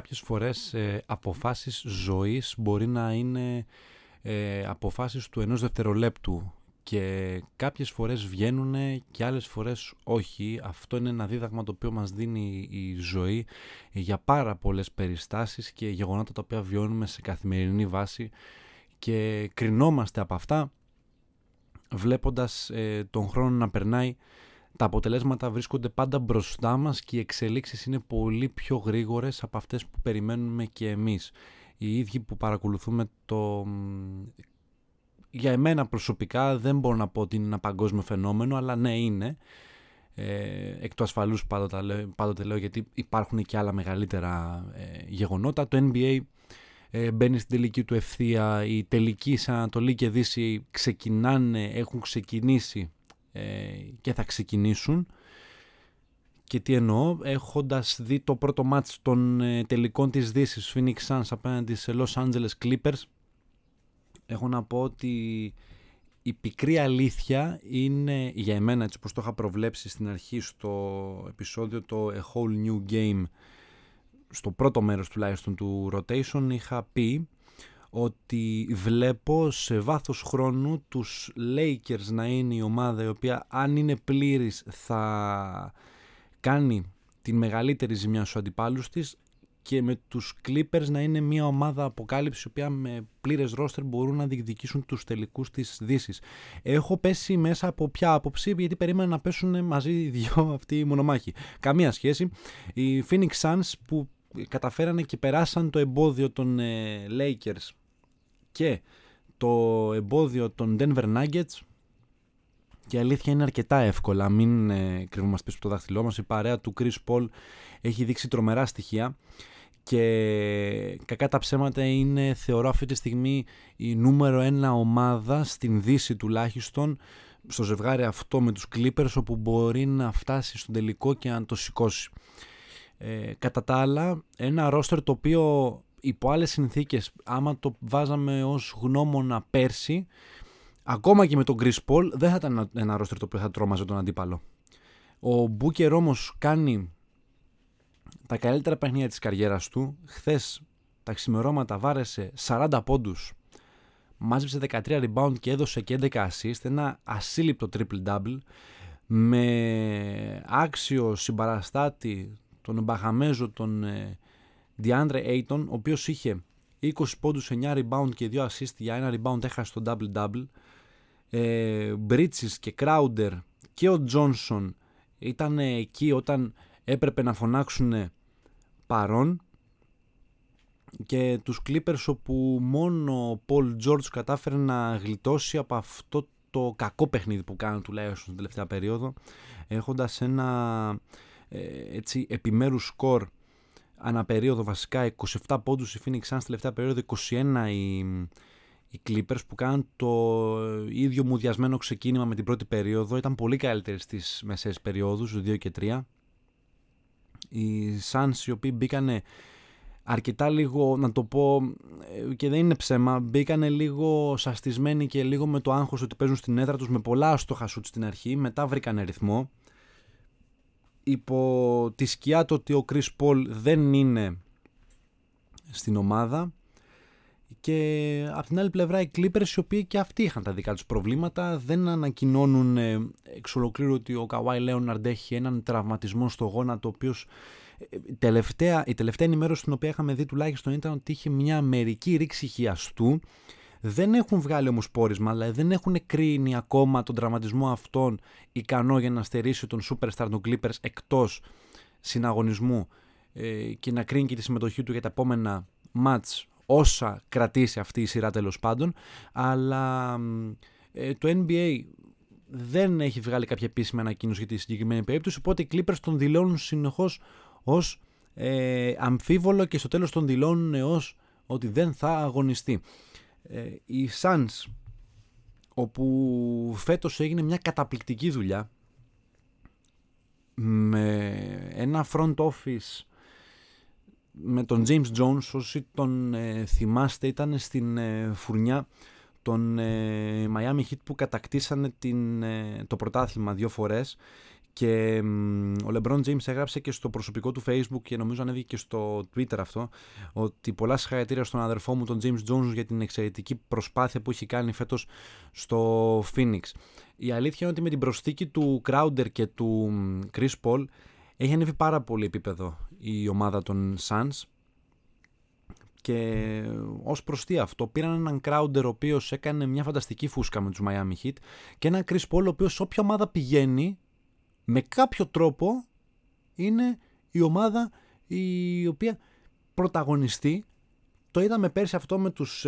κάποιες φορές αποφάσεις ζωής μπορεί να είναι αποφάσεις του ενός δευτερολέπτου και κάποιες φορές βγαίνουν και άλλες φορές όχι. Αυτό είναι ένα δίδαγμα το οποίο μας δίνει η ζωή για πάρα πολλές περιστάσεις και γεγονότα τα οποία βιώνουμε σε καθημερινή βάση και κρινόμαστε από αυτά βλέποντας τον χρόνο να περνάει. Τα αποτελέσματα βρίσκονται πάντα μπροστά μας και οι εξελίξεις είναι πολύ πιο γρήγορες από αυτές που περιμένουμε και εμείς. Οι ίδιοι που παρακολουθούμε το... Για εμένα προσωπικά δεν μπορώ να πω ότι είναι ένα παγκόσμιο φαινόμενο, αλλά ναι είναι. Εκ του ασφαλούς πάντοτε λέω, γιατί υπάρχουν και άλλα μεγαλύτερα γεγονότα. Το NBA μπαίνει στην τελική του ευθεία, οι τελικοί σε Ανατολή και Δύση ξεκινάνε, έχουν ξεκινήσει και θα ξεκινήσουν. Και τι εννοώ, έχοντας δει το πρώτο μάτς των τελικών της Δύσης, Phoenix Suns απέναντι σε Los Angeles Clippers, έχω να πω ότι η πικρή αλήθεια είναι για εμένα, έτσι όπως το είχα προβλέψει στην αρχή στο επεισόδιο, το A Whole New Game, στο πρώτο μέρος τουλάχιστον του rotation, είχα πει ότι βλέπω σε βάθος χρόνου τους Lakers να είναι η ομάδα η οποία, αν είναι πλήρης, θα κάνει την μεγαλύτερη ζημιά στους αντιπάλους της, και με τους Clippers να είναι μια ομάδα αποκάλυψη η οποία με πλήρες ρόστερ μπορούν να διεκδικήσουν τους τελικούς της Δύσης. Έχω πέσει μέσα από ποια άποψη, γιατί περίμενα να πέσουν μαζί οι δυο αυτοί οι μονομάχοι. Καμία σχέση. Οι Phoenix Suns που καταφέρανε και περάσαν το εμπόδιο των Lakers και το εμπόδιο των Denver Nuggets, και η αλήθεια είναι αρκετά εύκολα, μην κρυβόμαστε πίσω από το δάχτυλό μας. Η παρέα του Chris Paul έχει δείξει τρομερά στοιχεία και κακά τα ψέματα είναι, θεωρώ αυτή τη στιγμή, η νούμερο ένα ομάδα στην Δύση, τουλάχιστον στο ζευγάρι αυτό με τους Clippers, όπου μπορεί να φτάσει στον τελικό και να το σηκώσει. Κατά τα άλλα, ένα ρόστερ το οποίο υπό άλλες συνθήκες, άμα το βάζαμε ως γνώμονα πέρσι, ακόμα και με τον Chris Paul, δεν θα ήταν ένα ρόστερ το οποίο θα τρόμαζε τον αντίπαλο. Ο Μπούκερ όμως κάνει τα καλύτερα παιχνίδια της καριέρας του. Χθες τα ξημερώματα βάρεσε 40 πόντους, μάζεψε 13 rebound και έδωσε και 11 assist, ένα ασύλληπτο triple-double, με άξιο συμπαραστάτη τον Μπαχαμέζο, τον DeAndre Ayton, ο οποίος είχε 20 πόντους, 9 rebound και 2 assist, για ένα rebound έχασε το double-double. Bridges και Crowder και ο Johnson ήταν εκεί όταν έπρεπε να φωνάξουν παρόν, και τους Clippers όπου μόνο ο Paul George κατάφερε να γλιτώσει από αυτό το κακό παιχνίδι που κάνουν τουλάχιστον στην τελευταία περίοδο, έχοντας ένα έτσι επιμέρους σκορ αναπερίοδο, βασικά 27 πόντους η Phoenix Suns, στην τελευταία περίοδο 21 οι Clippers, που κάνουν το ίδιο μουδιασμένο ξεκίνημα με την πρώτη περίοδο, ήταν πολύ καλύτεροι στις μεσαίες περίοδους 2 και 3. Οι Suns οι οποίοι μπήκανε αρκετά, λίγο να το πω, και δεν είναι ψέμα, μπήκανε λίγο σαστισμένοι και λίγο με το άγχος ότι παίζουν στην έδρα τους, με πολλά άστοχα σουτ στην αρχή, μετά βρήκανε ρυθμό. Υπό τη σκιά το ότι ο Chris Paul δεν είναι στην ομάδα, και από την άλλη πλευρά οι Clippers οι οποίοι και αυτοί είχαν τα δικά τους προβλήματα, δεν ανακοινώνουν εξ ολοκλήρου ότι ο Kawhi Leonard έχει έναν τραυματισμό στο γόνατο, ο οποίος η τελευταία ενημέρωση την οποία είχαμε δει τουλάχιστον ήταν ότι είχε μια μερική ρήξη χιαστού. Δεν έχουν βγάλει όμως πόρισμα, αλλά δεν έχουν κρίνει ακόμα τον τραυματισμό αυτόν ικανό για να στερήσει τον superstar των Clippers εκτός συναγωνισμού και να κρίνει και τη συμμετοχή του για τα επόμενα μάτς, όσα κρατήσει αυτή η σειρά τέλος πάντων. Αλλά το NBA δεν έχει βγάλει κάποια επίσημη ανακοίνωση για τη συγκεκριμένη περίπτωση, οπότε οι Clippers τον δηλώνουν συνεχώς ως αμφίβολο και στο τέλος τον δηλώνουν ως ότι δεν θα αγωνιστεί. Οι Suns, όπου φέτος έγινε μια καταπληκτική δουλειά με ένα front office με τον James Jones, όσοι τον θυμάστε ήταν στην φουρνιά των Miami Heat που κατακτήσανε το πρωτάθλημα δύο φορές, Και ο LeBron James έγραψε και στο προσωπικό του Facebook και νομίζω ανέβηκε και στο Twitter αυτό, ότι πολλά συγχαρητήρια στον αδερφό μου τον James Jones για την εξαιρετική προσπάθεια που έχει κάνει φέτος στο Phoenix. Η αλήθεια είναι ότι με την προσθήκη του Crowder και του Chris Paul έχει ανέβει πάρα πολύ επίπεδο η ομάδα των Suns. Και ως προς τι αυτό, πήραν έναν Crowder ο οποίος έκανε μια φανταστική φούσκα με τους Miami Heat και έναν Chris Paul ο οποίος όποια ομάδα πηγαίνει με κάποιο τρόπο είναι η ομάδα η οποία πρωταγωνιστεί. Το είδαμε πέρσι αυτό με τους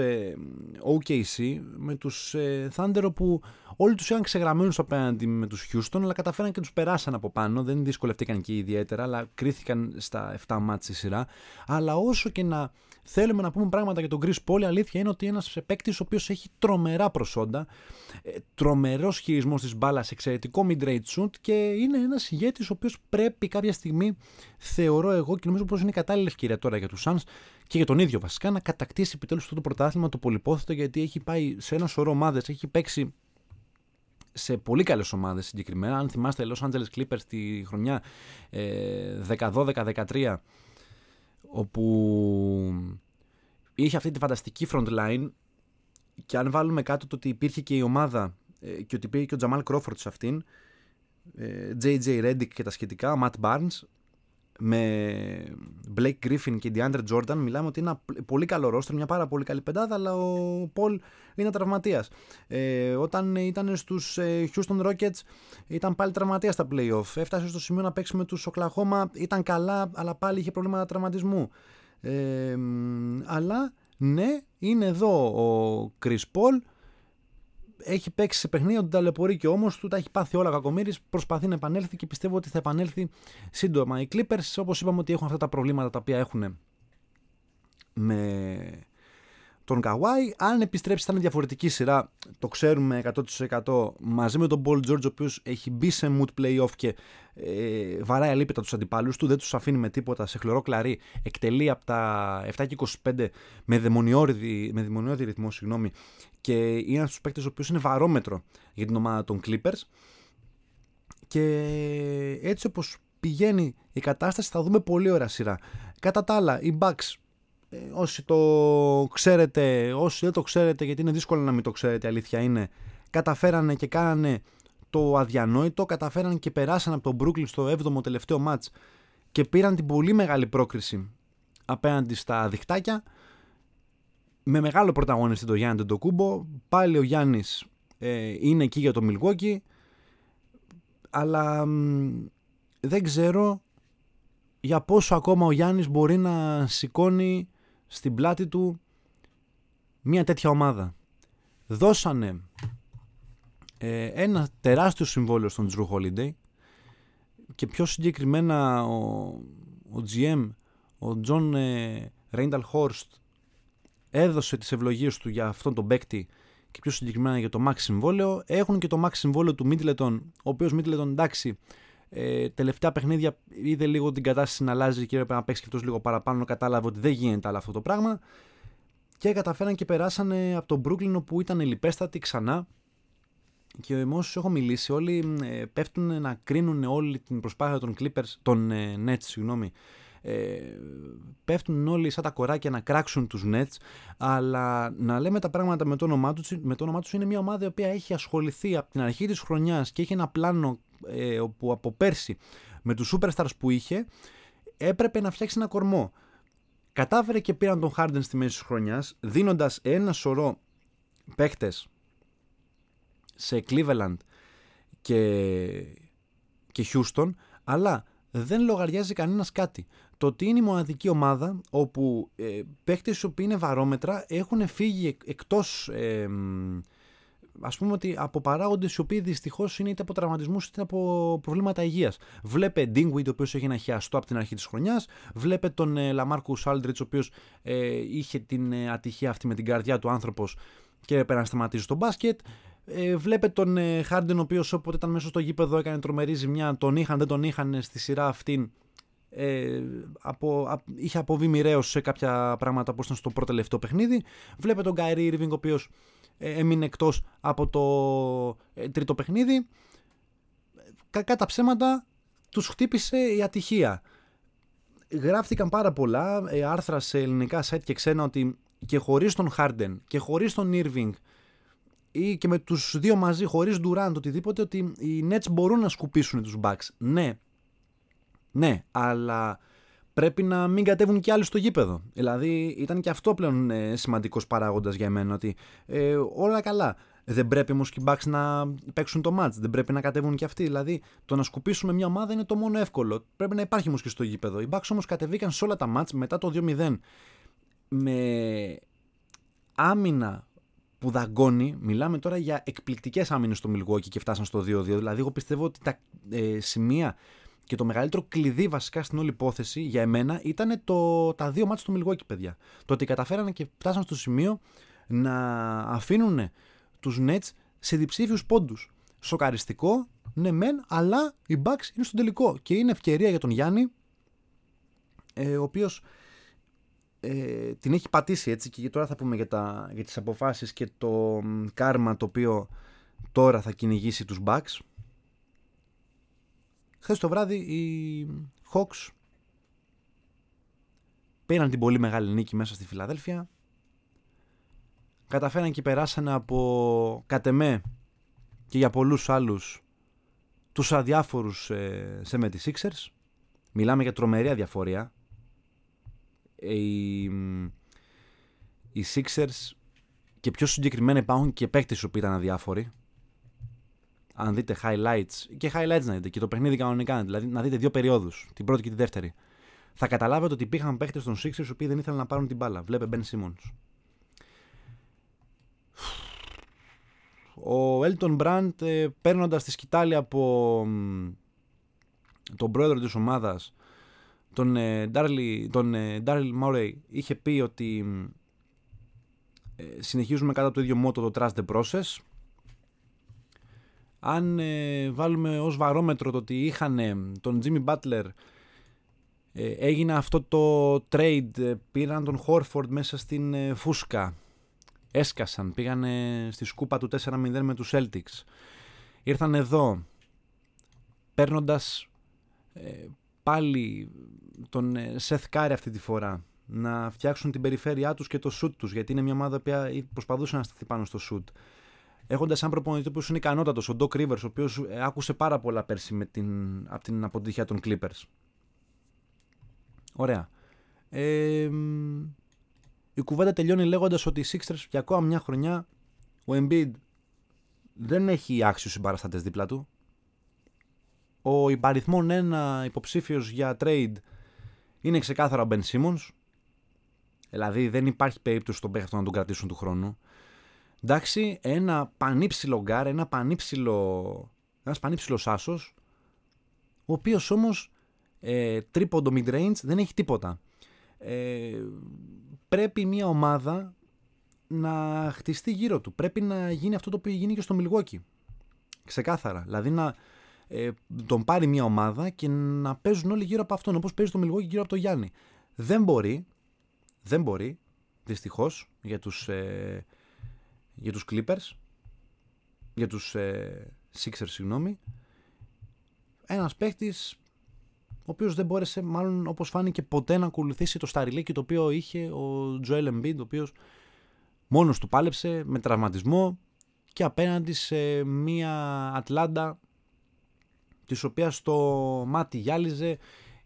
OKC, με τους Thunder, που όλοι τους είχαν ξεγραμμένους απέναντι με τους Houston, αλλά καταφέραν και τους περάσαν από πάνω. Δεν δυσκολευτήκαν και ιδιαίτερα, αλλά κρίθηκαν στα 7 μάτς στη σειρά. Αλλά όσο και να θέλουμε να πούμε πράγματα για τον Chris Paul, η αλήθεια είναι ότι ένας παίκτης ο οποίος έχει τρομερά προσόντα, τρομερός χειρισμός της μπάλας, εξαιρετικό mid-range shoot και είναι ένας ηγέτης ο οποίος πρέπει κάποια στιγμή, θεωρώ εγώ και νομίζω πως είναι κατάλληλη ευκαιρία τώρα για τους Suns και για τον ίδιο βασικά, να κατακτήσει επιτέλους αυτό το πρωτάθλημα το πολυπόθητο, γιατί έχει πάει σε ένα σωρό ομάδες, έχει παίξει σε πολύ καλές ομάδες συγκεκριμένα. Αν θυμάστε, Los Angeles Clippers τη χρονιά 12-13, όπου είχε αυτή τη φανταστική front line, και αν βάλουμε κάτω το ότι υπήρχε και η ομάδα και ότι υπήρχε και ο Τζαμάλ Κρόφορντ σε αυτήν, J.J. Redick και τα σχετικά, Matt Barnes, με Blake Griffin και DeAndre Jordan, μιλάμε ότι είναι ένα πολύ καλό ρόστρο, μια πάρα πολύ καλή πεντάδα, αλλά ο Πολ είναι τραυματίας. Όταν ήταν στους Houston Rockets ήταν πάλι τραυματίας στα playoff, έφτασε στο σημείο να παίξει με τους Oklahoma, ήταν καλά αλλά πάλι είχε προβλήματα τραυματισμού. Αλλά ναι, είναι εδώ ο Chris Paul, έχει παίξει σε παιχνίδια, τον ταλαιπωρεί και όμως του, τα έχει πάθει όλα κακομοίρης, προσπαθεί να επανέλθει και πιστεύω ότι θα επανέλθει σύντομα. Οι Clippers, όπως είπαμε, ότι έχουν αυτά τα προβλήματα τα οποία έχουν με τον Kawhi. Αν επιστρέψει θα είναι διαφορετική σειρά, το ξέρουμε 100%, μαζί με τον Paul George, ο οποίος έχει μπει σε mood playoff και βαράει αλίπητα τους αντιπάλους του, δεν τους αφήνει με τίποτα, σε χλωρό κλαρί εκτελεί από τα 7-25 με δαιμονιώδη ρυθμό, και είναι ένας στους παίκτες ο οποίος είναι βαρόμετρο για την ομάδα των Clippers. Και έτσι όπως πηγαίνει η κατάσταση θα δούμε πολύ ωραία σειρά. Κατά τα άλλα, οι Bucks, όσοι το ξέρετε, όσοι δεν το ξέρετε, γιατί είναι δύσκολο να μην το ξέρετε, αλήθεια είναι, καταφέρανε και κάνανε το αδιανόητο, καταφέρανε και περάσαν από τον Brooklyn στο 7ο τελευταίο μάτς και πήραν την πολύ μεγάλη πρόκριση απέναντι στα διχτάκια, με μεγάλο πρωταγωνιστή τον Γιάννη Αντετοκούνμπο. Πάλι ο Γιάννης είναι εκεί για το Milwaukee, αλλά δεν ξέρω για πόσο ακόμα ο Γιάννης μπορεί να σηκώνει στην πλάτη του μια τέτοια ομάδα. Δώσανε ένα τεράστιο συμβόλαιο στον Jrue Holiday και πιο συγκεκριμένα ο GM, ο John Horst, έδωσε τις ευλογίες του για αυτόν τον παίκτη και πιο συγκεκριμένα για το max συμβόλαιο. Έχουν και το max συμβόλαιο του Middleton, ο οποίος Middleton, εντάξει, τελευταία παιχνίδια είδε λίγο την κατάσταση να αλλάζει και έπρεπε να παίξει και αυτός λίγο παραπάνω, κατάλαβε ότι δεν γίνεται άλλο αυτό το πράγμα, και καταφέραν και περάσανε από τον Brooklyn, που ήταν λιπέστατοι ξανά. Και με όσους έχω μιλήσει, όλοι πέφτουν να κρίνουν όλη την προσπάθεια των Clippers, των Nets, συγγνώμη. Πέφτουν όλοι σαν τα κοράκια να κράξουν τους Nets, αλλά να λέμε τα πράγματα με το όνομά τους, είναι μια ομάδα η οποία έχει ασχοληθεί από την αρχή της χρονιάς και έχει ένα πλάνο όπου από πέρσι με τους superstars που είχε έπρεπε να φτιάξει ένα κορμό. Κατάφερε και πήραν τον Harden στη μέση της χρονιάς, δίνοντας ένα σωρό παίχτες σε Cleveland και Houston, αλλά δεν λογαριάζει κανένας κάτι. Το ότι είναι η μοναδική ομάδα όπου παίκτες οι οποίοι είναι βαρόμετρα έχουν φύγει εκτός, ας πούμε ότι από παράγοντες οι οποίοι δυστυχώς είναι είτε από τραυματισμούς είτε από προβλήματα υγείας. Βλέπε Dinwiddie, ο οποίος έχει ένα χιαστό από την αρχή της χρονιάς. Βλέπε τον LaMarcus Aldridge, ο οποίος είχε την ατυχία αυτή με την καρδιά του άνθρωπος και έπρεπε να σταματήσει τον μπάσκετ. Βλέπε τον Harden, ο οποίος όποτε ήταν μέσα στο γήπεδο έκανε τρομερή ζημιά, τον είχαν, δεν τον είχαν, στη σειρά αυτήν είχε αποβεί μοιραίος σε κάποια πράγματα όπως ήταν στο πρώτο τελευταίο παιχνίδι. Βλέπε τον Kyrie Irving, ο οποίος έμεινε εκτός από το τρίτο παιχνίδι. κακά τα ψέματα, τους χτύπησε η ατυχία. Γράφτηκαν πάρα πολλά άρθρα σε ελληνικά site και ξένα ότι και χωρίς τον Harden και χωρίς τον Irving ή και με τους δύο μαζί, χωρίς Durant, οτιδήποτε, ότι οι Nets μπορούν να σκουπίσουν τους Bucks. Ναι, ναι, αλλά πρέπει να μην κατέβουν και άλλοι στο γήπεδο. Δηλαδή ήταν και αυτό πλέον σημαντικός παράγοντας για εμένα, ότι όλα καλά. Δεν πρέπει όμως και οι Bucks να παίξουν το match, δεν πρέπει να κατέβουν και αυτοί. Δηλαδή το να σκουπίσουμε μια ομάδα είναι το μόνο εύκολο. Πρέπει να υπάρχει όμως και στο γήπεδο. Οι Bucks όμως κατεβήκαν σε όλα τα match μετά το 2-0 με άμυνα που δαγκώνει. Μιλάμε τώρα για εκπληκτικές άμυνες στο Milwaukee και φτάσαν στο 2-2. Δηλαδή εγώ πιστεύω ότι τα σημεία και το μεγαλύτερο κλειδί βασικά στην όλη υπόθεση για εμένα ήταν τα δύο μάτς του Milwaukee, παιδιά. Το ότι καταφέρανε και φτάσαν στο σημείο να αφήνουν τους Nets σε διψήφιους πόντους. Σοκαριστικό, ναι μεν, αλλά οι Bucks είναι στο τελικό και είναι ευκαιρία για τον Γιάννη, ο οποίος την έχει πατήσει, έτσι, και τώρα θα πούμε για τις αποφάσεις και το κάρμα το οποίο τώρα θα κυνηγήσει τους Bucks. Χθες το βράδυ οι Hawks πήραν την πολύ μεγάλη νίκη μέσα στη Φιλαδέλφια. Καταφέραν και περάσανε από κατ' εμέ και για πολλούς άλλους τους αδιάφορους 76ers. Μιλάμε για τρομερή αδιαφορία. Οι Sixers και πιο συγκεκριμένα υπάρχουν και παίκτες που ήταν αδιάφοροι. Αν δείτε highlights να δείτε και το παιχνίδι κανονικά, δηλαδή να δείτε δύο περιόδους, την πρώτη και τη δεύτερη, θα καταλάβετε ότι υπήρχαν παίκτες των Sixers οι οποίοι δεν ήθελαν να πάρουν την μπάλα. Βλέπε Ben Simmons. Ο Elton Brand, παίρνοντας τη σκητάλη από τον πρόεδρο της ομάδας, τον Daryl Morey, είχε πει ότι συνεχίζουμε κάτω από το ίδιο μότο, το Trust the Process. Αν βάλουμε ως βαρόμετρο το ότι είχαν τον Jimmy Butler, έγινε αυτό το trade, πήραν τον Horford μέσα στην φούσκα, έσκασαν, πήγανε στη σκούπα του 4-0 με τους Celtics, ήρθαν εδώ παίρνοντας πάλι τον Seth Curry αυτή τη φορά να φτιάξουν την περιφέρειά τους και το shoot τους, γιατί είναι μια ομάδα που προσπαθούσε να σταθεί πάνω στο shoot, έχοντας έναν προπονητή που είναι ικανότατος, ο Doc Rivers, ο οποίος άκουσε πάρα πολλά πέρσι από την αποτυχία των Clippers. Ωραία. Η κουβέντα τελειώνει λέγοντας ότι οι Sixers για ακόμα μια χρονιά, ο Embiid δεν έχει άξιους συμπαραστάτες δίπλα του. Ο υπαριθμόν ένα υποψήφιος για trade είναι ξεκάθαρα ο Ben Simmons. Δηλαδή δεν υπάρχει περίπτωση στον παίχτη να τον κρατήσουν του χρόνου. Εντάξει, ένα πανύψηλο γκάρ, ένας πανύψηλος άσος, ο οποίος όμως τρίποντο mid-range δεν έχει τίποτα. Πρέπει μια ομάδα να χτιστεί γύρω του. Πρέπει να γίνει αυτό το οποίο γίνει και στο Milwaukee. Ξεκάθαρα. Δηλαδή να τον πάρει μια ομάδα και να παίζουν όλοι γύρω από αυτόν, όπως παίζει το Milwaukee γύρω από τον Γιάννη. Δεν μπορεί, δυστυχώς, για τους Clippers, για τους Sixers, συγγνώμη, ένας παίχτης ο οποίος δεν μπόρεσε, μάλλον όπως φάνηκε, ποτέ να ακολουθήσει το σταριλίκι το οποίο είχε ο Joel Embiid, ο οποίος μόνος του πάλεψε με τραυματισμό και απέναντι σε μια Ατλάντα της οποίας το μάτι γυάλιζε,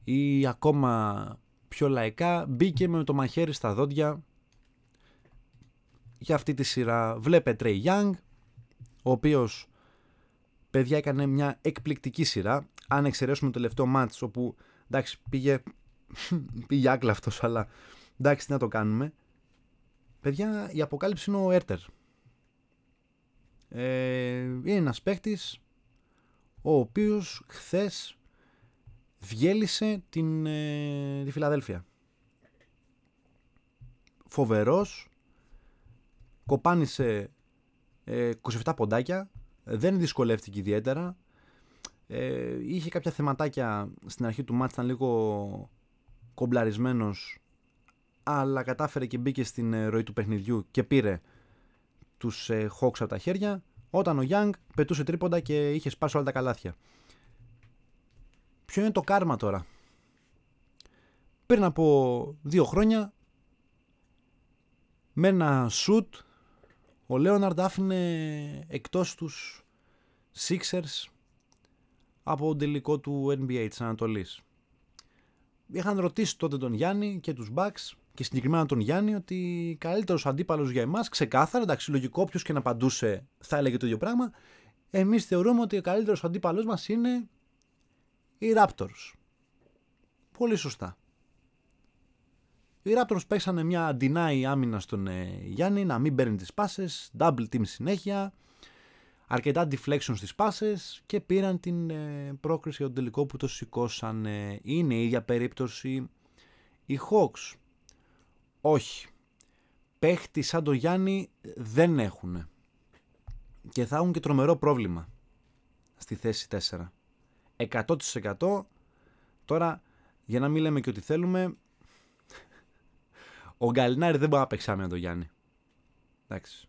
ή ακόμα πιο λαϊκά μπήκε με το μαχαίρι στα δόντια. Για αυτή τη σειρά βλέπε Trey Young, ο οποίος, παιδιά, έκανε μια εκπληκτική σειρά. Αν εξαιρέσουμε το τελευταίο μάτς, όπου εντάξει πήγε άκλαυτος, αλλά εντάξει, τι να το κάνουμε. Παιδιά, η αποκάλυψη είναι ο Έρτερ. Είναι ένας παίχτης ο οποίος χθες διέλυσε τη Φιλαδέλφια. Φοβερός, κοπάνισε 27 ποντάκια, δεν δυσκολεύτηκε ιδιαίτερα. Είχε κάποια θεματάκια στην αρχή του μάτς, ήταν λίγο κομπλαρισμένος, αλλά κατάφερε και μπήκε στην ροή του παιχνιδιού και πήρε τους Hawks από τα χέρια, όταν ο Young πετούσε τρίποντα και είχε σπάσει όλα τα καλάθια. Ποιο είναι το κάρμα τώρα? Πριν από 2 χρόνια με ένα σουτ ο Λέοναρντ άφηνε εκτός τους Sixers από τον τελικό του NBA της Ανατολής. Είχαν ρωτήσει τότε τον Γιάννη και τους Bucks και συγκεκριμένα τον Γιάννη ότι καλύτερος αντίπαλος για εμάς, ξεκάθαρα, εντάξει, λογικό, όποιος και να απαντούσε θα έλεγε το ίδιο πράγμα, εμείς θεωρούμε ότι ο καλύτερος αντίπαλος μας είναι οι Raptors. Πολύ σωστά. Οι Raptors παίξανε μια deny άμυνα στον Γιάννη, να μην παίρνει τις πάσες, double team συνέχεια, αρκετά deflection στις πάσες και πήραν την πρόκριση για τον τελικό που το σηκώσαν. Είναι η ίδια περίπτωση οι Hawks? Όχι. Παίχτη σαν τον Γιάννη δεν έχουνε. Και θα έχουν και τρομερό πρόβλημα στη θέση 4. 100%. Τώρα, για να μην λέμε και ότι θέλουμε, ο Γκαλινάρη δεν μπορεί να παίξει άμυνα τον Γιάννη. Εντάξει.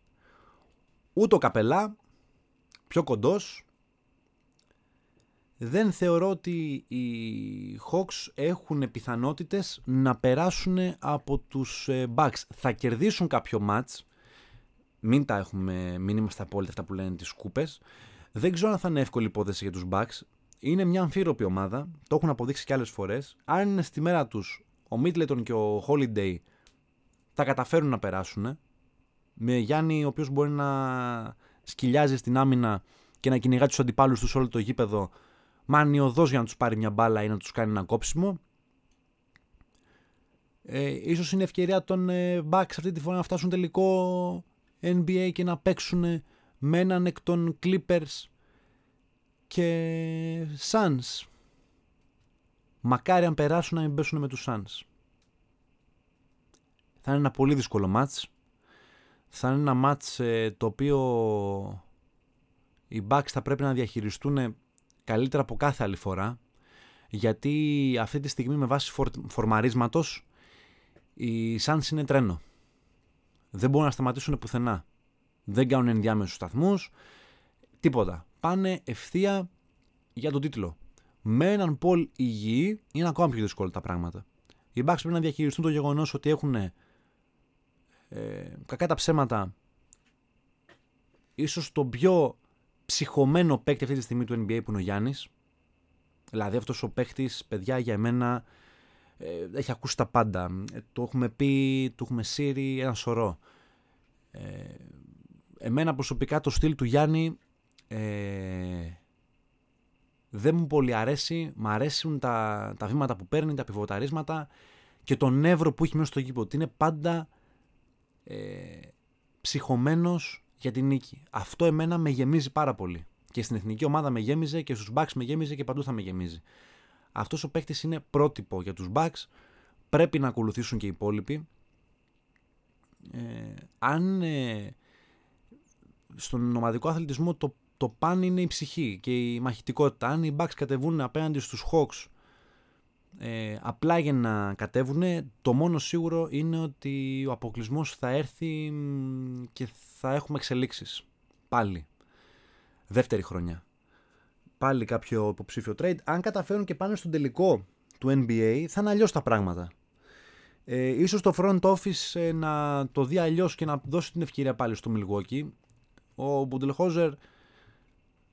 Ούτε ο Καπελά, πιο κοντός. Δεν θεωρώ ότι οι Hawks έχουν πιθανότητες να περάσουν από τους Bucks. Θα κερδίσουν κάποιο μάτς. Μην είμαστε απόλυτοι αυτά που λένε τις κούπες. Δεν ξέρω αν θα είναι εύκολη υπόθεση για τους Bucks. Είναι μια αμφίρροπη ομάδα. Το έχουν αποδείξει και άλλες φορές. Αν είναι στη μέρα τους ο Middleton και ο Holiday, θα καταφέρουν να περάσουν. Με Γιάννη, ο οποίος μπορεί να σκυλιάζει στην άμυνα και να κυνηγά τους αντιπάλους τους όλο το γήπεδο, μανιωδώς για να τους πάρει μια μπάλα ή να τους κάνει ένα κόψιμο. Ίσως είναι ευκαιρία των Bucks αυτή τη φορά να φτάσουν τελικό NBA και να παίξουν με έναν εκ των Clippers και Suns. Μακάρι αν περάσουν να μην πέσουν με τους Suns. Θα είναι ένα πολύ δύσκολο μάτς. Θα είναι ένα μάτς το οποίο οι Bucks θα πρέπει να διαχειριστούν καλύτερα από κάθε άλλη φορά, γιατί αυτή τη στιγμή με βάση φορμαρίσματος οι Suns είναι τρένο. Δεν μπορούν να σταματήσουν πουθενά. Δεν κάνουν ενδιάμεσους σταθμούς, τίποτα. Πάνε ευθεία για τον τίτλο. Με έναν Πολ υγιή είναι ακόμα πιο δύσκολα τα πράγματα. Οι Bucks πρέπει να διαχειριστούν το γεγονός ότι έχουν κακά τα ψέματα ίσως το πιο ψυχωμένο παίκτη αυτή τη στιγμή του NBA που είναι ο Γιάννης. Δηλαδή αυτός ο παίκτης, παιδιά, για εμένα έχει ακούσει τα πάντα. Το έχουμε πει, το έχουμε σύρει ένα σωρό. Εμένα προσωπικά το στυλ του Γιάννη δεν μου πολύ αρέσει. Μ' αρέσουν τα βήματα που παίρνει, τα πιβοταρίσματα και το νεύρο που έχει μέσα στο γήπεδο. Είναι πάντα ψυχωμένος για την νίκη. Αυτό εμένα με γεμίζει πάρα πολύ. Και στην εθνική ομάδα με γέμιζε και στους Bucks με γέμιζε και παντού θα με γεμίζει. Αυτός ο παίκτης είναι πρότυπο για τους Bucks. Πρέπει να ακολουθήσουν και οι υπόλοιποι. Στον ομαδικό αθλητισμό το παν είναι η ψυχή και η μαχητικότητα. Αν οι Bucks κατεβούν απέναντι στους Hawks απλά για να κατέβουν, το μόνο σίγουρο είναι ότι ο αποκλεισμός θα έρθει και θα έχουμε εξελίξεις πάλι, δεύτερη χρονιά, πάλι κάποιο υποψήφιο trade. Αν καταφέρουν και πάνε στον τελικό του NBA θα είναι αλλιώς τα πράγματα. Ίσως το front office να το δει αλλιώς και να δώσει την ευκαιρία πάλι στο Milwaukee. Ο Μπουντελχόζερ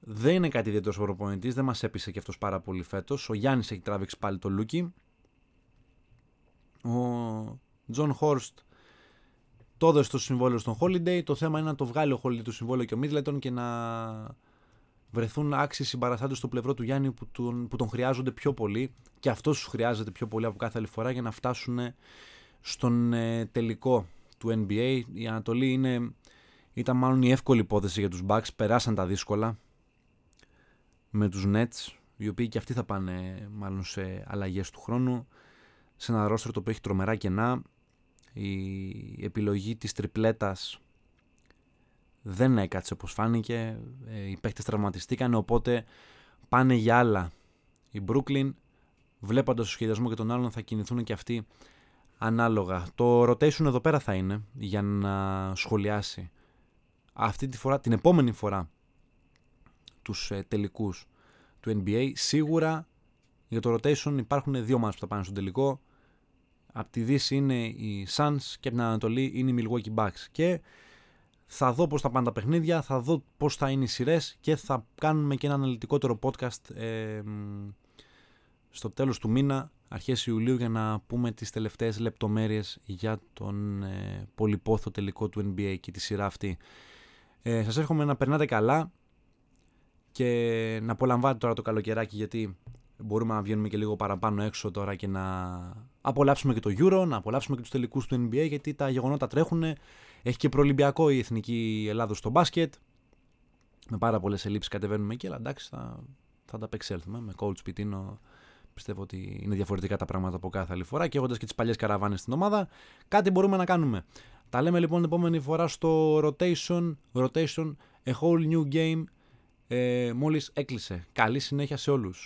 δεν είναι κάτι ιδιαίτερος προπονητής, δεν μας έπεισε και αυτός πάρα πολύ φέτος. Ο Γιάννης έχει τράβηξει πάλι το Λούκι. Ο John Horst το έδωσε το συμβόλαιο στον Holiday. Το θέμα είναι να το βγάλει ο Holiday το συμβόλαιο και ο Middleton και να βρεθούν άξιοι συμπαραστάτες στο πλευρό του Γιάννη που τον χρειάζονται πιο πολύ και αυτός τους χρειάζεται πιο πολύ από κάθε άλλη φορά για να φτάσουν στον τελικό του NBA. Η Ανατολή ήταν μάλλον η εύκολη υπόθεση για τους Bucks. Περάσαν τα δύσκολα με τους Nets, οι οποίοι και αυτοί θα πάνε μάλλον σε αλλαγές του χρόνου, σε ένα roster το οποίο έχει τρομερά κενά. Η επιλογή της τριπλέτας δεν έκατσε όπως φάνηκε. Οι παίχτες τραυματιστήκαν, οπότε πάνε για άλλα. Οι Brooklyn, βλέποντας το σχεδιασμό και τον άλλον, θα κινηθούν και αυτοί ανάλογα. Το rotation εδώ πέρα θα είναι για να σχολιάσει αυτή τη φορά, την επόμενη φορά τους τελικούς του NBA. Σίγουρα Για το rotation υπάρχουν δύο ομάδες που θα πάνε στον τελικό. Από τη Δύση είναι οι Suns και από την Ανατολή είναι οι Milwaukee Bucks. Και θα δω πώς θα πάνε τα παιχνίδια, θα δω πώς θα είναι οι σειρές και θα κάνουμε και ένα αναλυτικότερο podcast στο τέλος του μήνα, αρχές Ιουλίου, για να πούμε τις τελευταίες λεπτομέρειες για τον πολυπόθο τελικό του NBA και τη σειρά αυτή. Σας εύχομαι να περνάτε καλά και να απολαμβάνετε τώρα το καλοκαιράκι, γιατί μπορούμε να βγαίνουμε και λίγο παραπάνω έξω τώρα και να απολαύσουμε και το Euro, να απολαύσουμε και τους τελικούς του NBA, γιατί τα γεγονότα τρέχουν. Έχει και προολυμπιακό η Εθνική Ελλάδος στο μπάσκετ. Με πάρα πολλές ελλείψεις κατεβαίνουμε εκεί, αλλά εντάξει, θα τα απεξέλθουμε. Με coach Πιτίνο πιστεύω ότι είναι διαφορετικά τα πράγματα από κάθε άλλη φορά, και έχοντας και τις παλιές καραβάνες στην ομάδα, κάτι μπορούμε να κάνουμε. Τα λέμε λοιπόν την επόμενη φορά στο rotation a whole new game. Μόλις έκλεισε. Καλή συνέχεια σε όλους.